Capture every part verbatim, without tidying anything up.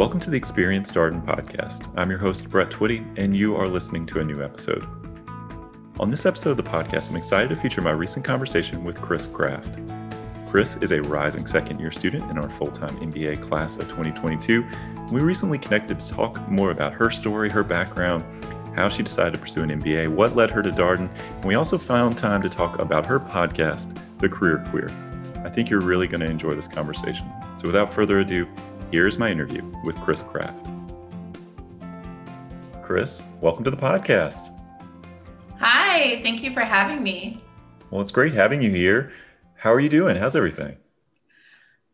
Welcome to the Experience Darden podcast. I'm your host, Brett Twitty, and you are listening to a new episode. On this episode of the podcast, I'm excited to feature my recent conversation with Chris Kraft. Chris is a rising second-year student in our full-time M B A class of twenty twenty-two. We recently connected to talk more about her story, her background, how she decided to pursue an M B A, what led her to Darden, and we also found time to talk about her podcast, The Career Queer. I think you're really going to enjoy this conversation. So without further ado, here's my interview with Chris Kraft. Chris, welcome to the podcast. Hi, thank you for having me. Well, it's great having you here. How are you doing? How's everything?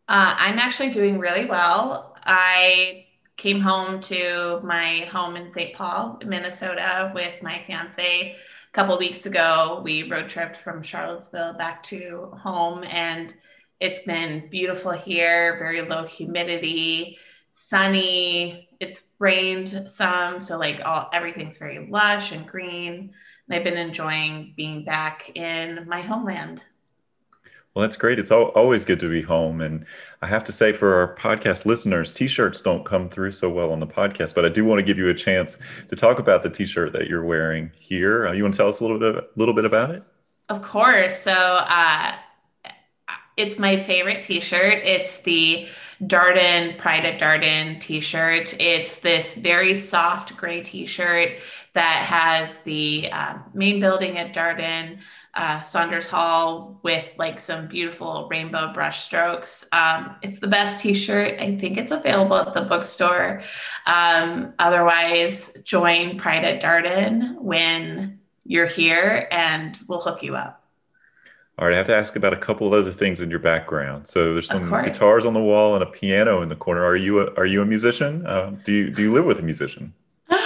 Uh, I'm actually doing really well. I came home to my home in Saint Paul, Minnesota with my fiance a couple weeks ago. We road tripped from Charlottesville back to home, and it's been beautiful here, very low humidity, sunny. It's rained some, so like all everything's very lush and green. And I've been enjoying being back in my homeland. Well, that's great. It's al- always good to be home. And I have to say, for our podcast listeners, t-shirts don't come through so well on the podcast, but I do want to give you a chance to talk about the t-shirt that you're wearing here. Uh, you want to tell us a little bit, a little bit about it? Of course. So, uh, it's my favorite t-shirt. It's the Darden Pride at Darden t-shirt. It's this very soft gray t-shirt that has the uh, main building at Darden, uh, Saunders Hall, with like some beautiful rainbow brush strokes. Um, it's the best t-shirt. I think it's available at the bookstore. Um, otherwise, join Pride at Darden when you're here and we'll hook you up. All right, I have to ask about a couple of other things in your background. So there's some guitars on the wall and a piano in the corner. Are you a, are you a musician? Uh, do you do you live with a musician? Uh,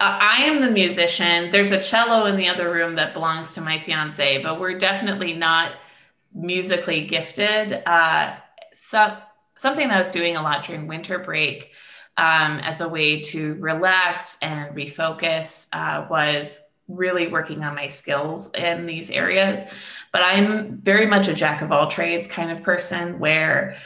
I am the musician. There's a cello in the other room that belongs to my fiance, but we're definitely not musically gifted. Uh, so, something that I was doing a lot during winter break um, as a way to relax and refocus uh, was really working on my skills in these areas. But I'm very much a jack of all trades kind of person where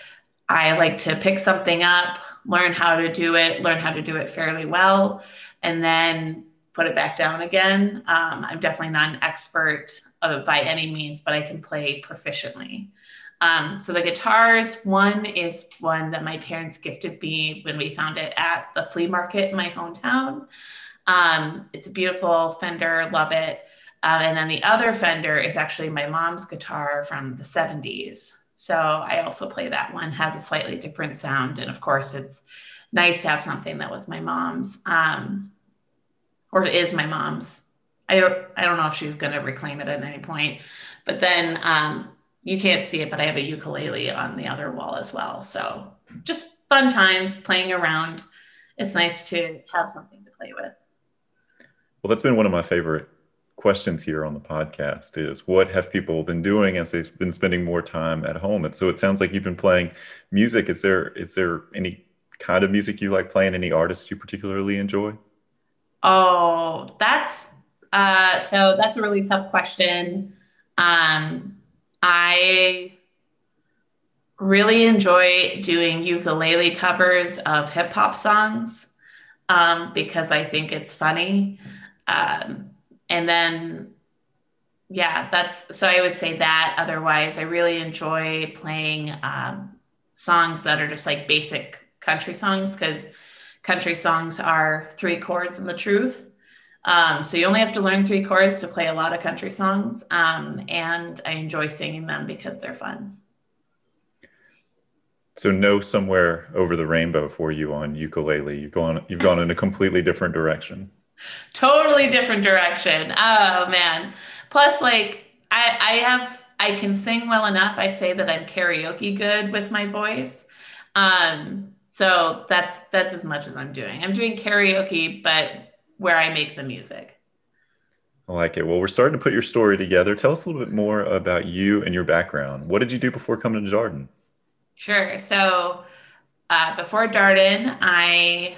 I like to pick something up, learn how to do it, learn how to do it fairly well, and then put it back down again. Um, I'm definitely not an expert of it by any means, but I can play proficiently. Um, so the guitars, one is one that my parents gifted me when we found it at the flea market in my hometown. Um, it's a beautiful Fender, love it. Um, and then the other Fender is actually my mom's guitar from the seventies. So I also play that one, has a slightly different sound. And of course, it's nice to have something that was my mom's um, or is my mom's. I don't I don't know if she's going to reclaim it at any point. But then um, you can't see it, but I have a ukulele on the other wall as well. So just fun times playing around. It's nice to have something to play with. Well, that's been one of my favorite questions here on the podcast is what have people been doing as they've been spending more time at home? And so it sounds like you've been playing music. Is there is there any kind of music you like playing? Any artists you particularly enjoy? Oh, that's uh, so that's a really tough question. Um, I really enjoy doing ukulele covers of hip hop songs um, because I think it's funny. Um, And then, yeah, that's, so I would say that. Otherwise, I really enjoy playing um, songs that are just like basic country songs because country songs are three chords and the truth. Um, so you only have to learn three chords to play a lot of country songs. Um, and I enjoy singing them because they're fun. So no somewhere over the rainbow for you on ukulele. You've gone, you've gone in a completely different direction. Totally different direction. Oh man. Plus like I, I have, I can sing well enough. I say that I'm karaoke good with my voice. Um, so that's, that's as much as I'm doing. I'm doing karaoke, but where I make the music. I like it. Well, we're starting to put your story together. Tell us a little bit more about you and your background. What did you do before coming to Darden? Sure. So, uh, before Darden, I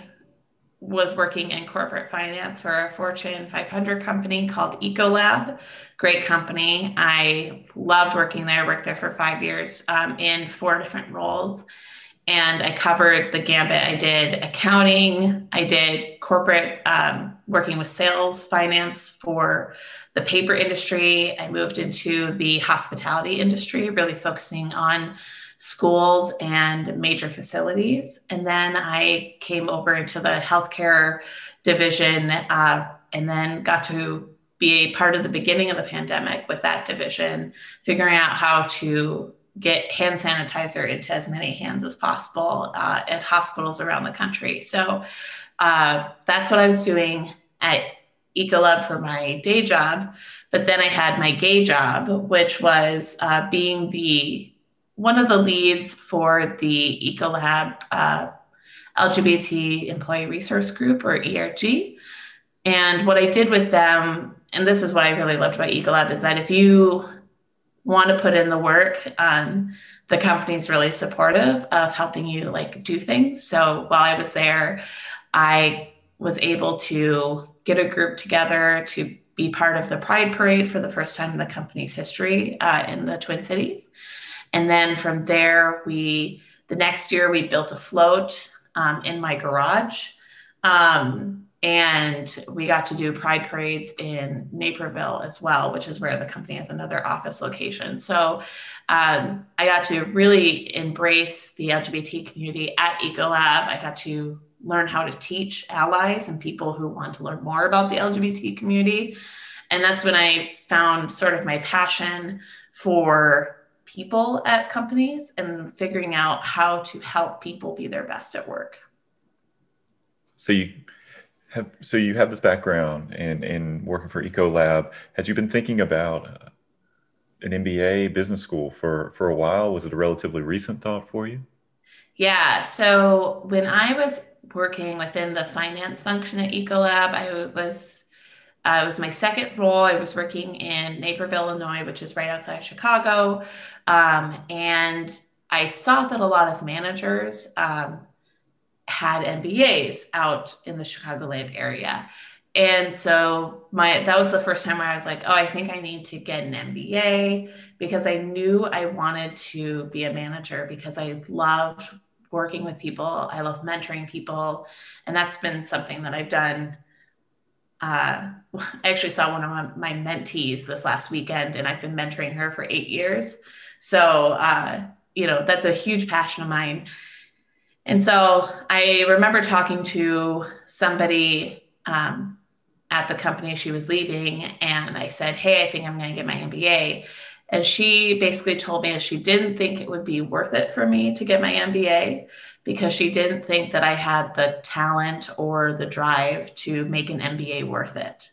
was working in corporate finance for a Fortune five hundred company called Ecolab. Great company. I loved working there. I worked there for five years um, in four different roles. and I covered the gambit. I did accounting, I did corporate, um, working with sales, finance for the paper industry. I moved into the hospitality industry, really focusing on schools and major facilities. And then I came over into the healthcare division, uh, and then got to be a part of the beginning of the pandemic with that division, figuring out how to get hand sanitizer into as many hands as possible uh, at hospitals around the country. So uh, that's what I was doing at Ecolab for my day job. But then I had my gay job, which was uh, being the one of the leads for the Ecolab uh, L G B T Employee Resource Group, or E R G. And what I did with them, and this is what I really loved about Ecolab, is that if you want to put in the work, um, the company's really supportive of helping you like do things. So while I was there, I was able to get a group together to be part of the Pride Parade for the first time in the company's history uh, in the Twin Cities. And then from there, we the next year we built a float um, in my garage. Um, And we got to do pride parades in Naperville as well, which is where the company has another office location. So um, I got to really embrace the L G B T community at Ecolab. I got to learn how to teach allies and people who want to learn more about the L G B T community. And that's when I found sort of my passion for people at companies and figuring out how to help people be their best at work. So you... Have, so you have this background in, in working for Ecolab. Had you been thinking about an M B A, business school for, for a while? Was it a relatively recent thought for you? Yeah. So when I was working within the finance function at Ecolab, I was, uh, it was my second role. I was working in Naperville, Illinois, which is right outside Chicago. Um, and I saw that a lot of managers, um, had M B As out in the Chicagoland area. And so my, that was the first time where I was like, oh, I think I need to get an M B A, because I knew I wanted to be a manager because I loved working with people. I love mentoring people. And that's been something that I've done. Uh, I actually saw one of my mentees this last weekend, and I've been mentoring her for eight years. So, uh, you know, that's a huge passion of mine. And so I remember talking to somebody um, at the company she was leaving, and I said, hey, I think I'm going to get my M B A. And she basically told me that she didn't think it would be worth it for me to get my M B A because she didn't think that I had the talent or the drive to make an M B A worth it.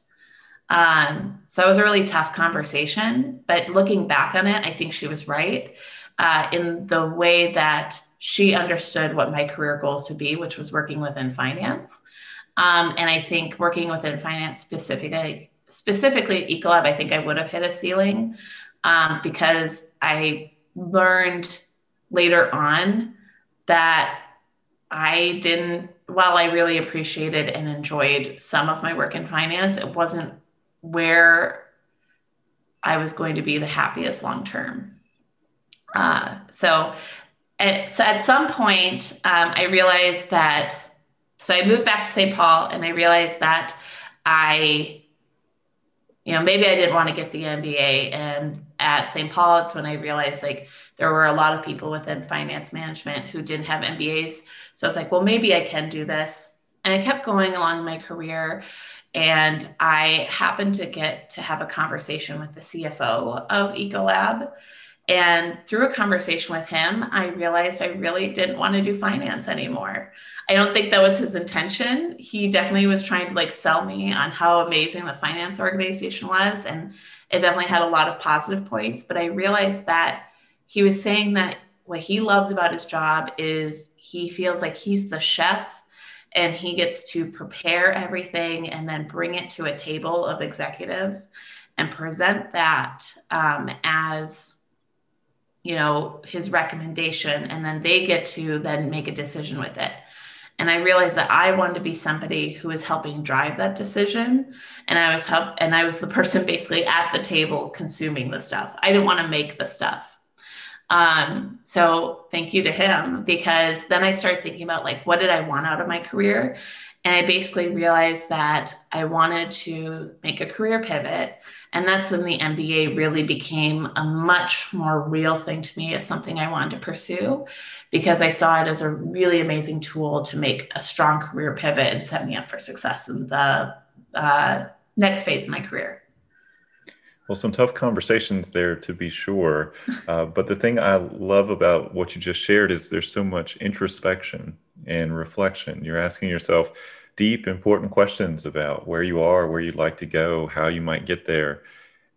Um, so it was a really tough conversation, but looking back on it, I think she was right uh, in the way that she understood what my career goals to be, which was working within finance. Um, and I think working within finance specifically, specifically at Ecolab, I think I would have hit a ceiling um, because I learned later on that I didn't, while I really appreciated and enjoyed some of my work in finance, it wasn't where I was going to be the happiest long-term. Uh, so And so at some point, um, I realized that, so I moved back to Saint Paul, and I realized that I, you know, maybe I didn't want to get the M B A. And at Saint Paul, it's when I realized like there were a lot of people within finance management who didn't have M B As. So I was like, well, maybe I can do this. And I kept going along my career. And I happened to get to have a conversation with the C F O of Ecolab. And through a conversation with him, I realized I really didn't want to do finance anymore. I don't think that was his intention. He definitely was trying to like sell me on how amazing the finance organization was. And it definitely had a lot of positive points. But I realized that he was saying that what he loves about his job is he feels like he's the chef and he gets to prepare everything and then bring it to a table of executives and present that um, as... you know, his recommendation, and then they get to then make a decision with it. And I realized that I wanted to be somebody who was helping drive that decision. And I was help, and I was the person basically at the table consuming the stuff. I didn't want to make the stuff. Um, so thank you to him, because then I started thinking about like, what did I want out of my career? And I basically realized that I wanted to make a career pivot. And that's when the M B A really became a much more real thing to me as something I wanted to pursue, because I saw it as a really amazing tool to make a strong career pivot and set me up for success in the uh, next phase of my career. Well, some tough conversations there, to be sure. Uh, but the thing I love about what you just shared is there's so much introspection and reflection. You're asking yourself deep, important questions about where you are, where you'd like to go, how you might get there.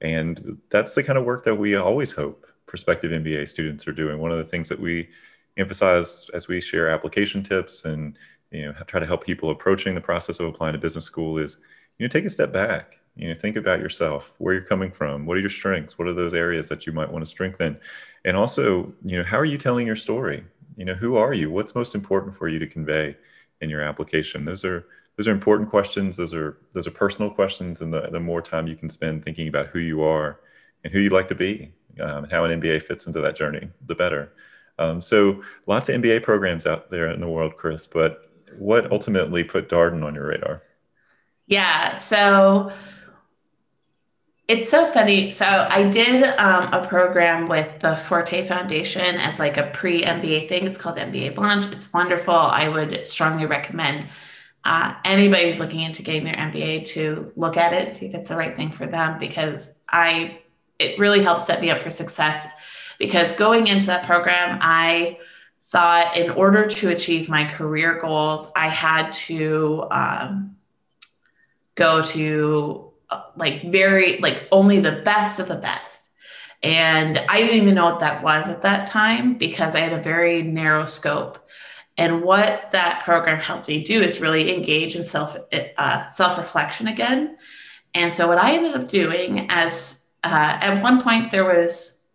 And that's the kind of work that we always hope prospective M B A students are doing. One of the things that we emphasize as we share application tips and, you know, try to help people approaching the process of applying to business school is, you know, take a step back. You know, think about yourself, where you're coming from, what are your strengths, what are those areas that you might want to strengthen, and also, you know, how are you telling your story? You know, who are you? What's most important for you to convey in your application? Those are those are important questions. Those are those are personal questions, and the the more time you can spend thinking about who you are and who you'd like to be, um, and how an M B A fits into that journey, the better. Um, so, lots of M B A programs out there in the world, Chris. But what ultimately put Darden on your radar? Yeah. So. It's so funny. So I did um, a program with the Forte Foundation as like a pre-M B A thing. It's called M B A Launch. It's wonderful. I would strongly recommend uh, anybody who's looking into getting their M B A to look at it, see if it's the right thing for them, because I, it really helped set me up for success. Because going into that program, I thought in order to achieve my career goals, I had to um, go to like very, like only the best of the best. And I didn't even know what that was at that time, because I had a very narrow scope. And what that program helped me do is really engage in self, uh, self-reflection again. And so what I ended up doing as, uh, at one point there was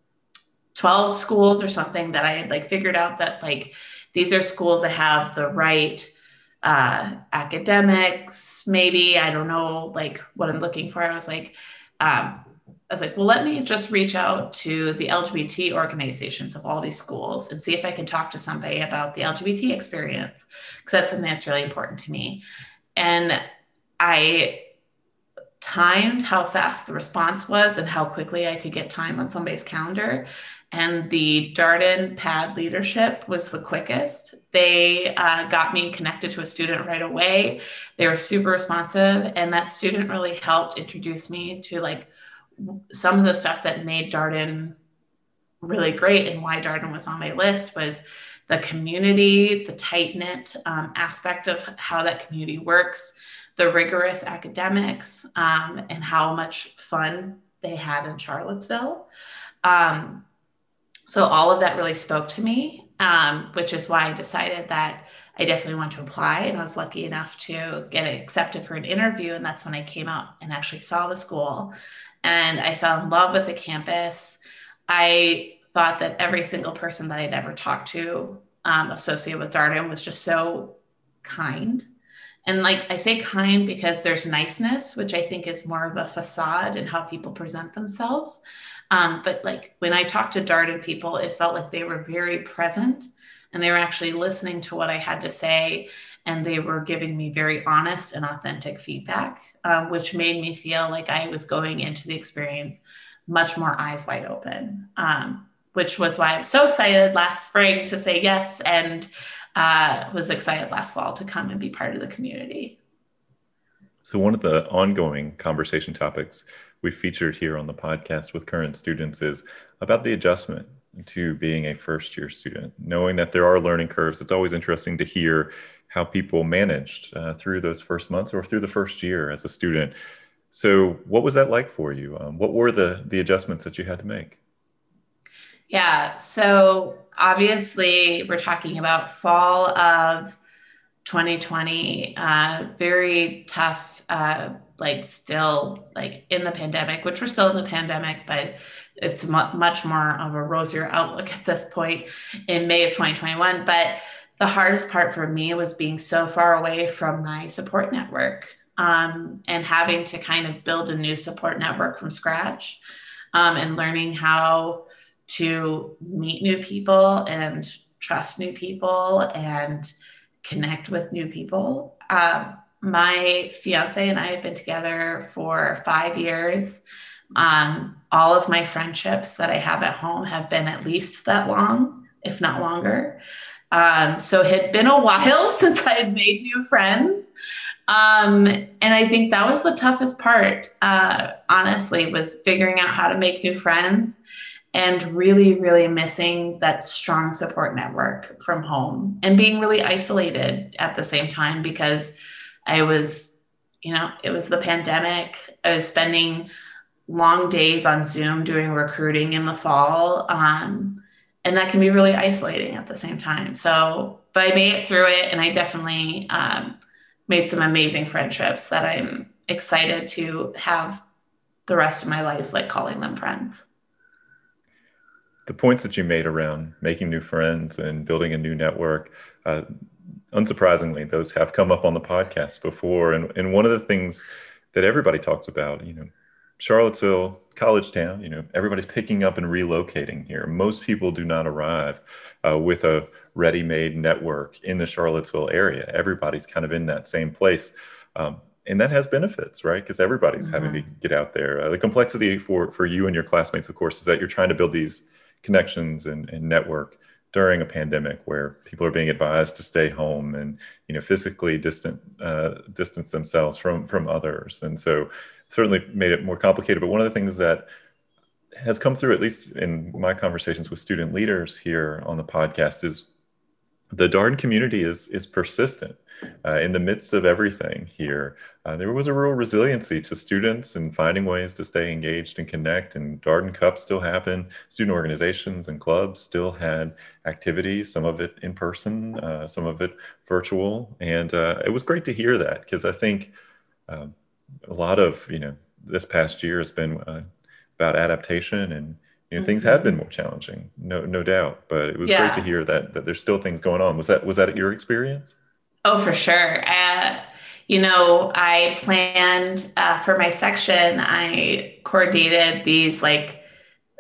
twelve schools or something that I had like figured out that like, these are schools that have the right uh, academics, maybe, I don't know, like what I'm looking for. I was like, um, I was like, well, let me just reach out to the L G B T organizations of all these schools and see if I can talk to somebody about the L G B T experience. Cause that's something that's really important to me. And I timed how fast the response was and how quickly I could get time on somebody's calendar. And the Darden P A D leadership was the quickest. They uh, got me connected to a student right away. They were super responsive. And that student really helped introduce me to like some of the stuff that made Darden really great, and why Darden was on my list was the community, the tight-knit um, aspect of how that community works, the rigorous academics, um, and how much fun they had in Charlottesville. Um, So all of that really spoke to me, um, which is why I decided that I definitely want to apply. And I was lucky enough to get accepted for an interview. And that's when I came out and actually saw the school. And I fell in love with the campus. I thought that every single person that I'd ever talked to um, associated with Darden was just so kind. And like I say kind because there's niceness, which I think is more of a facade in how people present themselves. Um, but like when I talked to Darden people, it felt like they were very present and they were actually listening to what I had to say. And they were giving me very honest and authentic feedback, um, which made me feel like I was going into the experience much more eyes wide open, um, which was why I'm so excited last spring to say yes. And uh, was excited last fall to come and be part of the community. So one of the ongoing conversation topics we featured here on the podcast with current students is about the adjustment to being a first year student, knowing that there are learning curves. It's always interesting to hear how people managed uh, through those first months or through the first year as a student. So what was that like for you? Um, what were the, the adjustments that you had to make? Yeah, so obviously we're talking about fall of twenty twenty, uh, very tough, uh, like still like in the pandemic, which we're still in the pandemic, but it's mu- much more of a rosier outlook at this point in May of twenty twenty-one. But the hardest part for me was being so far away from my support network, um, and having to kind of build a new support network from scratch, um, and learning how to meet new people and trust new people and connect with new people. Um, my fiance and I have been together for five years. Um, all of my friendships that I have at home have been at least that long, if not longer. Um, so it had been a while since I had made new friends. Um, and I think that was the toughest part, uh, honestly, was figuring out how to make new friends and really, really missing that strong support network from home and being really isolated at the same time, because I was, you know, it was the pandemic. I was spending long days on Zoom doing recruiting in the fall. Um, and that can be really isolating at the same time. So, but I made it through it, and I definitely um, made some amazing friendships that I'm excited to have the rest of my life, like calling them friends. The points that you made around making new friends and building a new network, uh, unsurprisingly, those have come up on the podcast before. And, and one of the things that everybody talks about, you know, Charlottesville, college town, you know, everybody's picking up and relocating here. Most people do not arrive uh, with a ready-made network in the Charlottesville area. Everybody's kind of in that same place. Um, and that has benefits, right? Because everybody's mm-hmm. having to get out there. Uh, the complexity for, for you and your classmates, of course, is that you're trying to build these connections and, and network during a pandemic where people are being advised to stay home and, you know, physically distant, uh, distance themselves from, from others. And so certainly made it more complicated. But one of the things that has come through, at least in my conversations with student leaders here on the podcast, is the Darden community is, is persistent uh, in the midst of everything here. Uh, there was a real resiliency to students and finding ways to stay engaged and connect, and Darden Cups still happen. Student organizations and clubs still had activities, some of it in person, uh, some of it virtual. And uh, it was great to hear that, because I think um, a lot of, you know, this past year has been uh, about adaptation, and you know, things have been more challenging, no, no doubt. But it was yeah. great to hear that that there's still things going on. Was that was that your experience? Oh, for sure. Uh, you know, I planned uh, for my section. I coordinated these, like,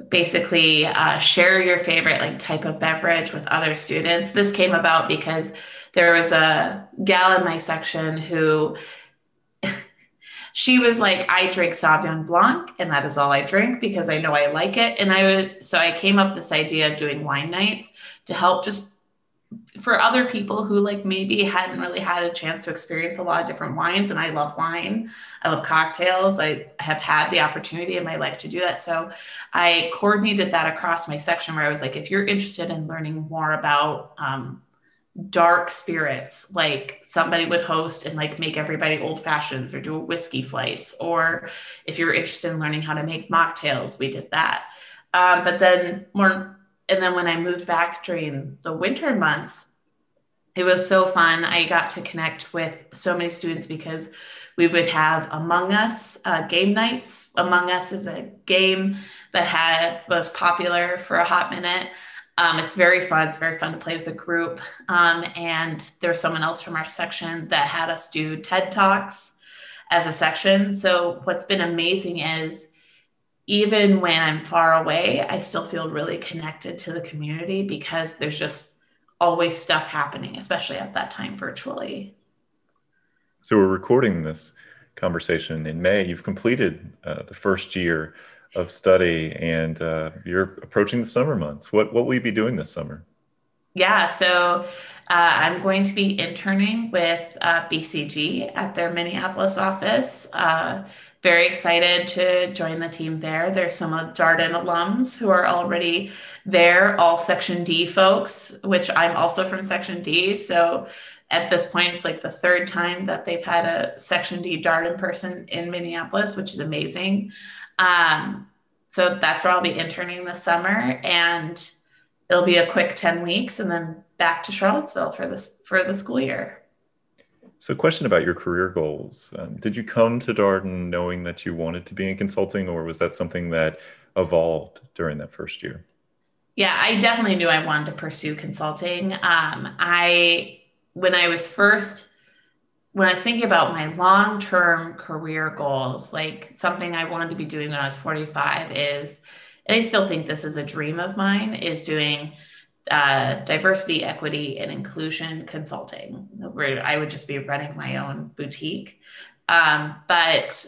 basically uh, share your favorite like type of beverage with other students. This came about because there was a gal in my section who. She was like, I drink Sauvignon Blanc, and that is all I drink because I know I like it. And I was, so I came up with this idea of doing wine nights to help just for other people who like maybe hadn't really had a chance to experience a lot of different wines. And I love wine. I love cocktails. I have had the opportunity in my life to do that. So I coordinated that across my section, where I was like, if you're interested in learning more about, um, dark spirits, like somebody would host and like make everybody old fashions or do whiskey flights, or if you're interested in learning how to make mocktails, we did that. Um, but then more, and then when I moved back during the winter months, it was so fun. I got to connect with so many students because we would have Among Us uh, game nights. Among Us is a game that had was popular for a hot minute. Um, it's very fun. It's very fun to play with a group. Um, and there was someone else from our section that had us do TED Talks as a section. So what's been amazing is even when I'm far away, I still feel really connected to the community because there's just always stuff happening, especially at that time virtually. So we're recording this conversation in May. You've completed uh, the first year of study, and uh, you're approaching the summer months. What what will you be doing this summer? Yeah, so uh, I'm going to be interning with uh, B C G at their Minneapolis office. Uh, very excited to join the team there. There's some Darden alums who are already there, all Section D folks, which I'm also from Section D. So at this point, it's like the third time that they've had a Section D Darden person in Minneapolis, which is amazing. Um, so that's where I'll be interning this summer, and it'll be a quick ten weeks and then back to Charlottesville for this, for the school year. So a question about your career goals. Um, did you come to Darden knowing that you wanted to be in consulting, or was that something that evolved during that first year? Yeah, I definitely knew I wanted to pursue consulting. Um, I, when I was first When I was thinking about my long-term career goals, like something I wanted to be doing when I was forty-five is, and I still think this is a dream of mine, is doing uh, diversity, equity, and inclusion consulting, where I would just be running my own boutique. Um, but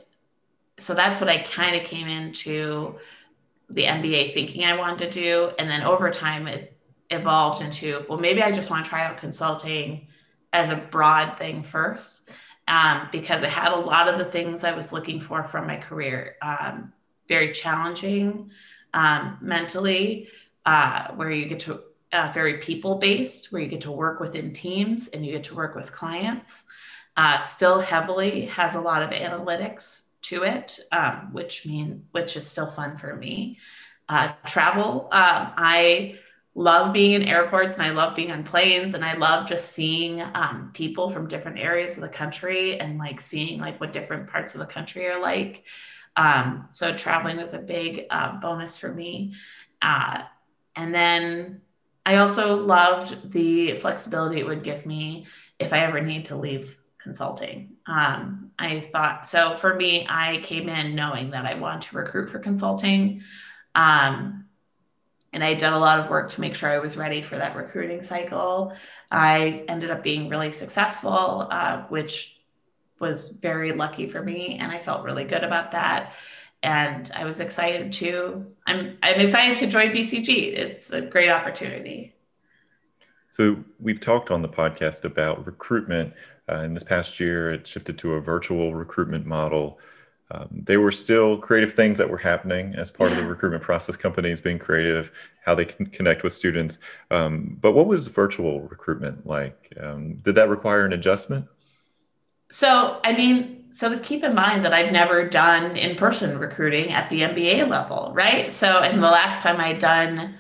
so that's what I kind of came into the M B A thinking I wanted to do. And then over time, it evolved into, well, maybe I just want to try out consulting as a broad thing first, um, because it had a lot of the things I was looking for from my career. Um, very challenging um, mentally, uh, where you get to, uh, very people-based, where you get to work within teams and you get to work with clients. Uh, still heavily has a lot of analytics to it, um, which mean which is still fun for me. Uh, travel, um, I love being in airports and I love being on planes and I love just seeing um, people from different areas of the country and like seeing like what different parts of the country are like. Um, so traveling was a big uh, bonus for me. Uh, and then I also loved the flexibility it would give me if I ever need to leave consulting. Um, I thought, so for me, I came in knowing that I wanted to recruit for consulting. Um, and I did a lot of work to make sure I was ready for that recruiting cycle. I ended up being really successful, uh, which was very lucky for me. And I felt really good about that. And I was excited to, I'm, I'm excited to join B C G. It's a great opportunity. So we've talked on the podcast about recruitment. Uh, in this past year, it shifted to a virtual recruitment model. Um, they were still creative things that were happening as part yeah. of the recruitment process, companies being creative, how they can connect with students. Um, but what was virtual recruitment like? Um, did that require an adjustment? So, I mean, so to keep in mind that I've never done in-person recruiting at the M B A level, right? So, and the last time I'd done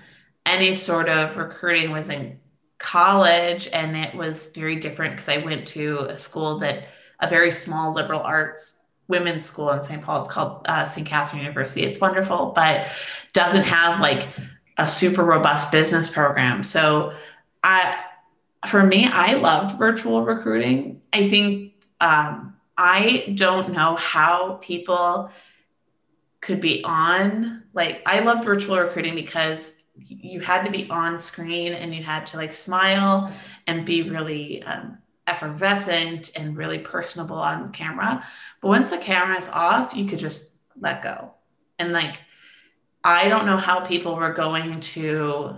any sort of recruiting was in college, and it was very different because I went to a school that a very small liberal arts women's school in Saint Paul. It's called uh, Saint Catherine University. It's wonderful, but doesn't have like a super robust business program. So, I, for me, I loved virtual recruiting. I think um, I don't know how people could be on like I loved virtual recruiting because you had to be on screen and you had to like smile and be really um, effervescent and really personable on camera. But once the camera is off, you could just let go. And like, I don't know how people were going to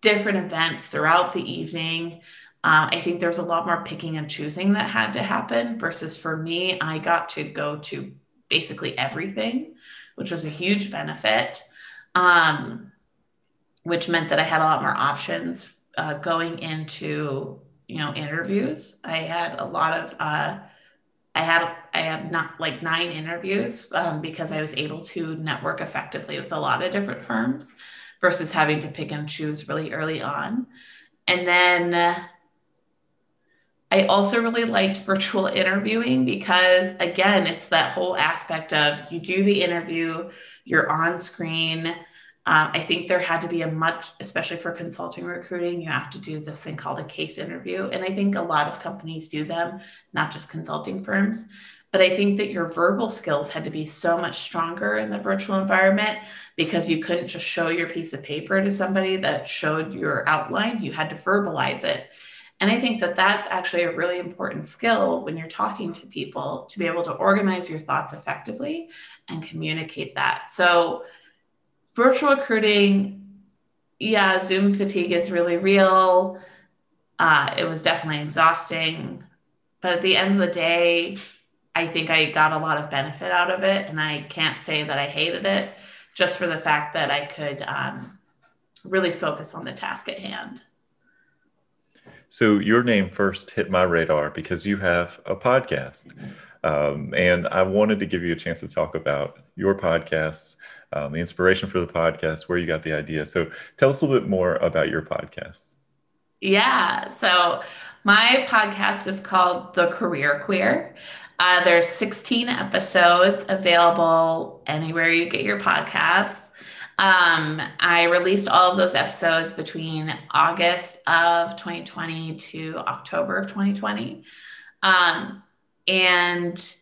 different events throughout the evening. Uh, I think there's a lot more picking and choosing that had to happen versus for me, I got to go to basically everything, which was a huge benefit. Um, which meant that I had a lot more options uh, going into, you know, interviews. I had a lot of, uh, I had, I had not like nine interviews um, because I was able to network effectively with a lot of different firms versus having to pick and choose really early on. And then uh, I also really liked virtual interviewing because again, it's that whole aspect of you do the interview, you're on screen. Um, I think there had to be a much, especially for consulting recruiting, you have to do this thing called a case interview. And I think a lot of companies do them, not just consulting firms. But I think that your verbal skills had to be so much stronger in the virtual environment because you couldn't just show your piece of paper to somebody that showed your outline. You had to verbalize it. And I think that that's actually a really important skill when you're talking to people to be able to organize your thoughts effectively and communicate that. So virtual recruiting, yeah, Zoom fatigue is really real. Uh, it was definitely exhausting. But at the end of the day, I think I got a lot of benefit out of it. And I can't say that I hated it just for the fact that I could um, really focus on the task at hand. So your name first hit my radar because you have a podcast. Um, and I wanted to give you a chance to talk about your podcast, Um, the inspiration for the podcast, where you got the idea. So tell us a little bit more about your podcast. Yeah. So my podcast is called The Career Queer. Uh, there's sixteen episodes available anywhere you get your podcasts. Um, I released all of those episodes between August of twenty twenty to October of twenty twenty. Um, and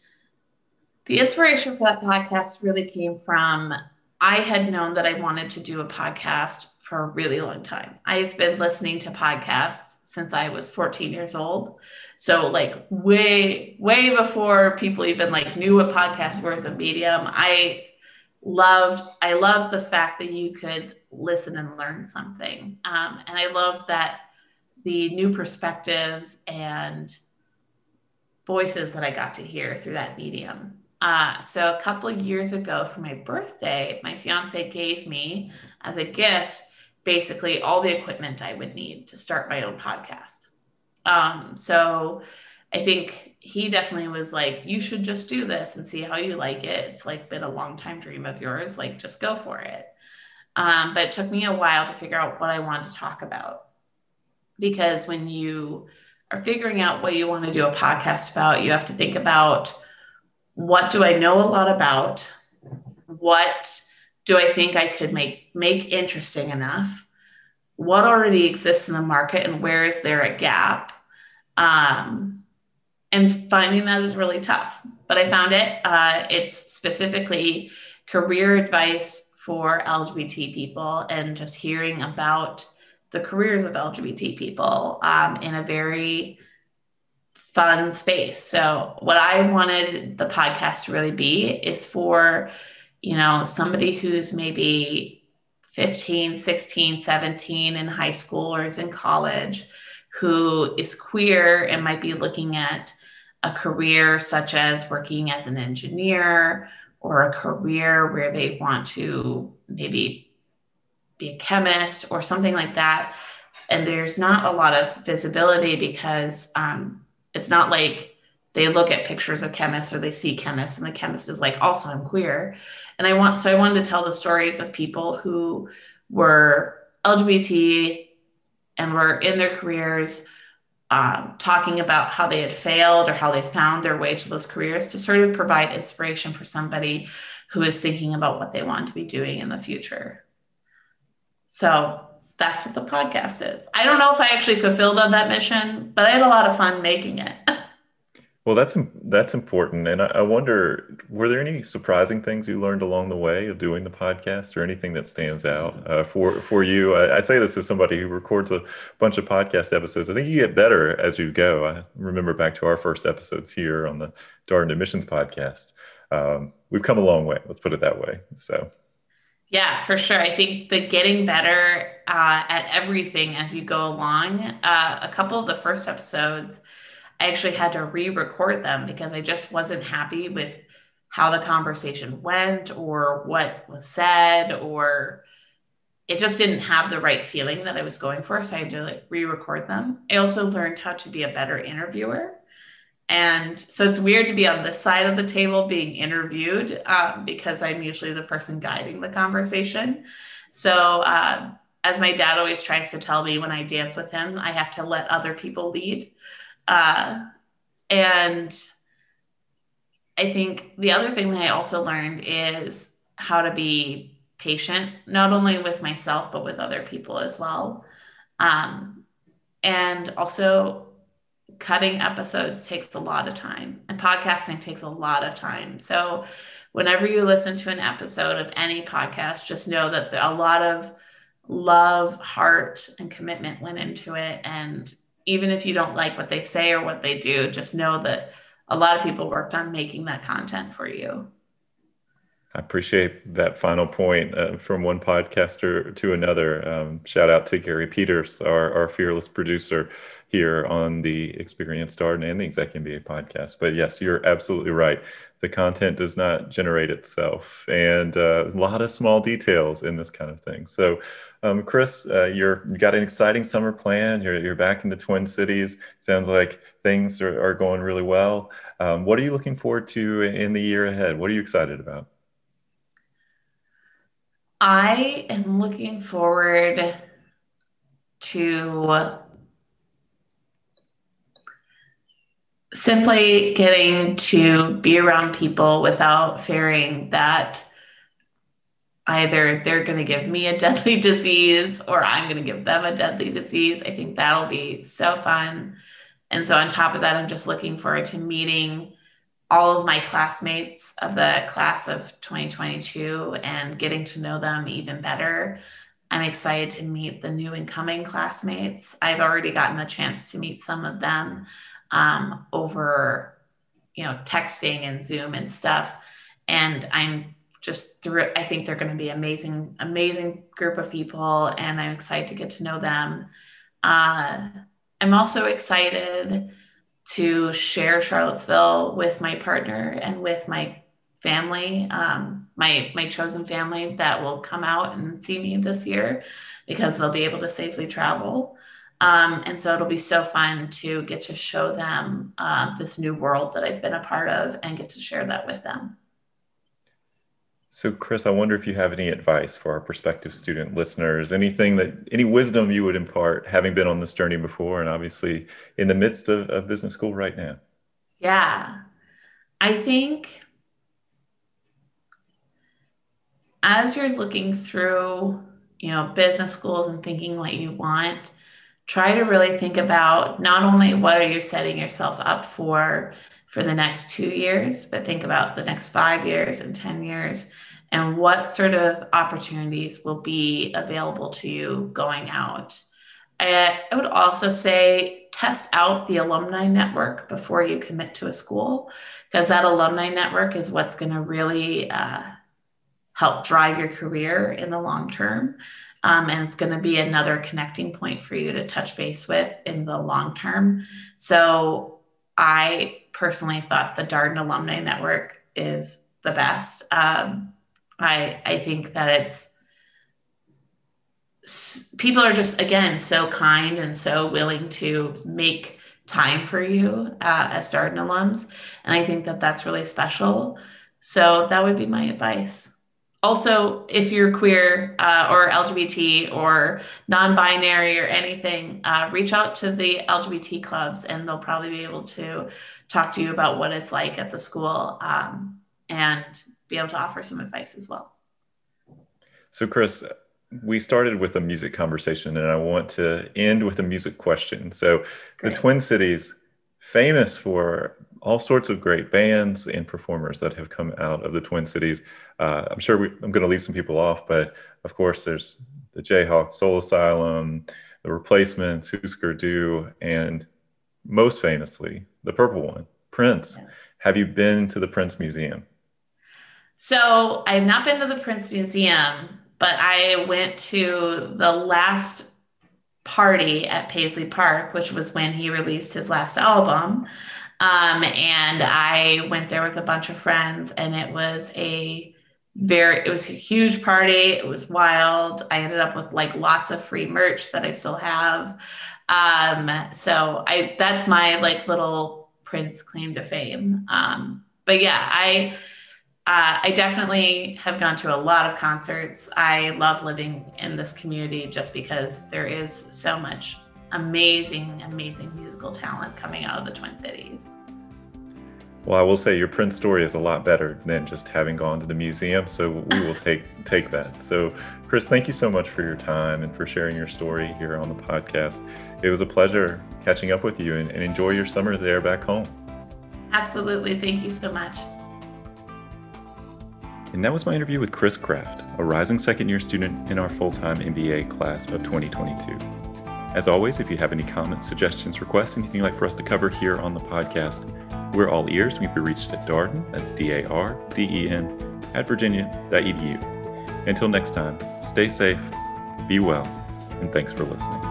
the inspiration for that podcast really came from I had known that I wanted to do a podcast for a really long time. I've been listening to podcasts since I was fourteen years old. So like way, way before people even like knew what podcasts were as a medium, I loved, I loved the fact that you could listen and learn something. Um, and I loved that the new perspectives and voices that I got to hear through that medium. Uh, so a couple of years ago for my birthday, my fiance gave me as a gift, basically all the equipment I would need to start my own podcast. Um, so I think he definitely was like, you should just do this and see how you like it. It's like been a long time dream of yours, like just go for it. Um, but it took me a while to figure out what I wanted to talk about, because when you are figuring out what you want to do a podcast about, you have to think about, what do I know a lot about? What do I think I could make, make interesting enough? What already exists in the market and where is there a gap? Um, and finding that is really tough, but I found it. Uh, it's specifically career advice for L G B T people and just hearing about the careers of L G B T people um, in a very fun space. So what I wanted the podcast to really be is for, you know, somebody who's maybe fifteen, sixteen, seventeen in high school or is in college, who is queer and might be looking at a career such as working as an engineer, or a career where they want to maybe be a chemist or something like that. And there's not a lot of visibility because um, it's not like they look at pictures of chemists or they see chemists and the chemist is like, also I'm queer. And I want, so I wanted to tell the stories of people who were L G B T and were in their careers, um, talking about how they had failed or how they found their way to those careers, to sort of provide inspiration for somebody who is thinking about what they want to be doing in the future. So that's what the podcast is. I don't know if I actually fulfilled on that mission, but I had a lot of fun making it. Well, that's that's important. And I, I wonder, were there any surprising things you learned along the way of doing the podcast, or anything that stands out uh, for, for you? I, I say this as somebody who records a bunch of podcast episodes. I think you get better as you go. I remember back to our first episodes here on the Darden Admissions podcast. Um, we've come a long way. Let's put it that way. So. Yeah, for sure. I think the getting better uh, at everything as you go along. Uh, a couple of the first episodes, I actually had to re-record them because I just wasn't happy with how the conversation went or what was said, or it just didn't have the right feeling that I was going for. So I had to like re-record them. I also learned how to be a better interviewer. And so it's weird to be on this side of the table being interviewed um, because I'm usually the person guiding the conversation. So uh, as my dad always tries to tell me when I dance with him, I have to let other people lead. Uh, and I think the other thing that I also learned is how to be patient, not only with myself, but with other people as well. Um, and also cutting episodes takes a lot of time, and podcasting takes a lot of time. So whenever you listen to an episode of any podcast, just know that a lot of love, heart, and commitment went into it. And even if you don't like what they say or what they do, just know that a lot of people worked on making that content for you. I appreciate that final point uh, from one podcaster to another. Um, shout out to Gary Peters, our, our fearless producer here on the Experience Darden and the Exec M B A podcast. But yes, you're absolutely right. The content does not generate itself, and uh, a lot of small details in this kind of thing. So um, Chris, uh, you're, you've got an exciting summer plan. You're, you're back in the Twin Cities. Sounds like things are, are going really well. Um, what are you looking forward to in the year ahead? What are you excited about? I am looking forward to simply getting to be around people without fearing that either they're going to give me a deadly disease or I'm going to give them a deadly disease. I think that'll be so fun. And so on top of that, I'm just looking forward to meeting all of my classmates of the class of twenty twenty-two and getting to know them even better. I'm excited to meet the new incoming classmates. I've already gotten a chance to meet some of them um, over, you know, texting and Zoom and stuff. And I'm just through, I think they're going to be amazing, amazing group of people. And I'm excited to get to know them. Uh, I'm also excited to share Charlottesville with my partner and with my family, um, my, my chosen family that will come out and see me this year because they'll be able to safely travel. Um, and so it'll be so fun to get to show them uh, this new world that I've been a part of and get to share that with them. So Chris, I wonder if you have any advice for our prospective student listeners, anything that, any wisdom you would impart having been on this journey before and obviously in the midst of, of business school right now? Yeah, I think as you're looking through, you know, business schools and thinking what you want, try to really think about not only what are you setting yourself up for for the next two years, but think about the next five years and ten years and what sort of opportunities will be available to you going out. I, I would also say test out the alumni network before you commit to a school, because that alumni network is what's going to really uh, help drive your career in the long term. Um, and it's going to be another connecting point for you to touch base with in the long term. So I personally thought the Darden Alumni Network is the best. Um, I, I think that it's, people are just, again, so kind and so willing to make time for you uh, as Darden alums. And I think that that's really special. So that would be my advice. Also, if you're queer uh, or L G B T or non-binary or anything, uh, reach out to the L G B T clubs and they'll probably be able to talk to you about what it's like at the school um, and be able to offer some advice as well. So Chris, we started with a music conversation and I want to end with a music question. So great. The Twin Cities, famous for all sorts of great bands and performers that have come out of the Twin Cities. Uh, I'm sure we, I'm going to leave some people off, but of course there's the Jayhawks, Soul Asylum, The Replacements, Husker Du, and most famously, the purple one, Prince. Yes. Have you been to the Prince Museum? So I've not been to the Prince Museum, but I went to the last party at Paisley Park, which was when he released his last album. Um, and I went there with a bunch of friends and it was a very, it was a huge party. It was wild. I ended up with like lots of free merch that I still have. Um, so I, that's my like little Prince claim to fame. Um, but yeah, I, uh, I definitely have gone to a lot of concerts. I love living in this community just because there is so much amazing, amazing musical talent coming out of the Twin Cities. Well, I will say your Prince story is a lot better than just having gone to the museum, so we will take take that. So, Chris, thank you so much for your time and for sharing your story here on the podcast. It was a pleasure catching up with you and, and enjoy your summer there back home. Absolutely. Thank you so much. And that was my interview with Chris Kraft, a rising second-year student in our full-time M B A class of twenty twenty-two. As always, if you have any comments, suggestions, requests, anything you'd like for us to cover here on the podcast, we're all ears. We've been reached at Darden, that's D A R D E N, at virginia dot e d u. Until next time, stay safe, be well, and thanks for listening.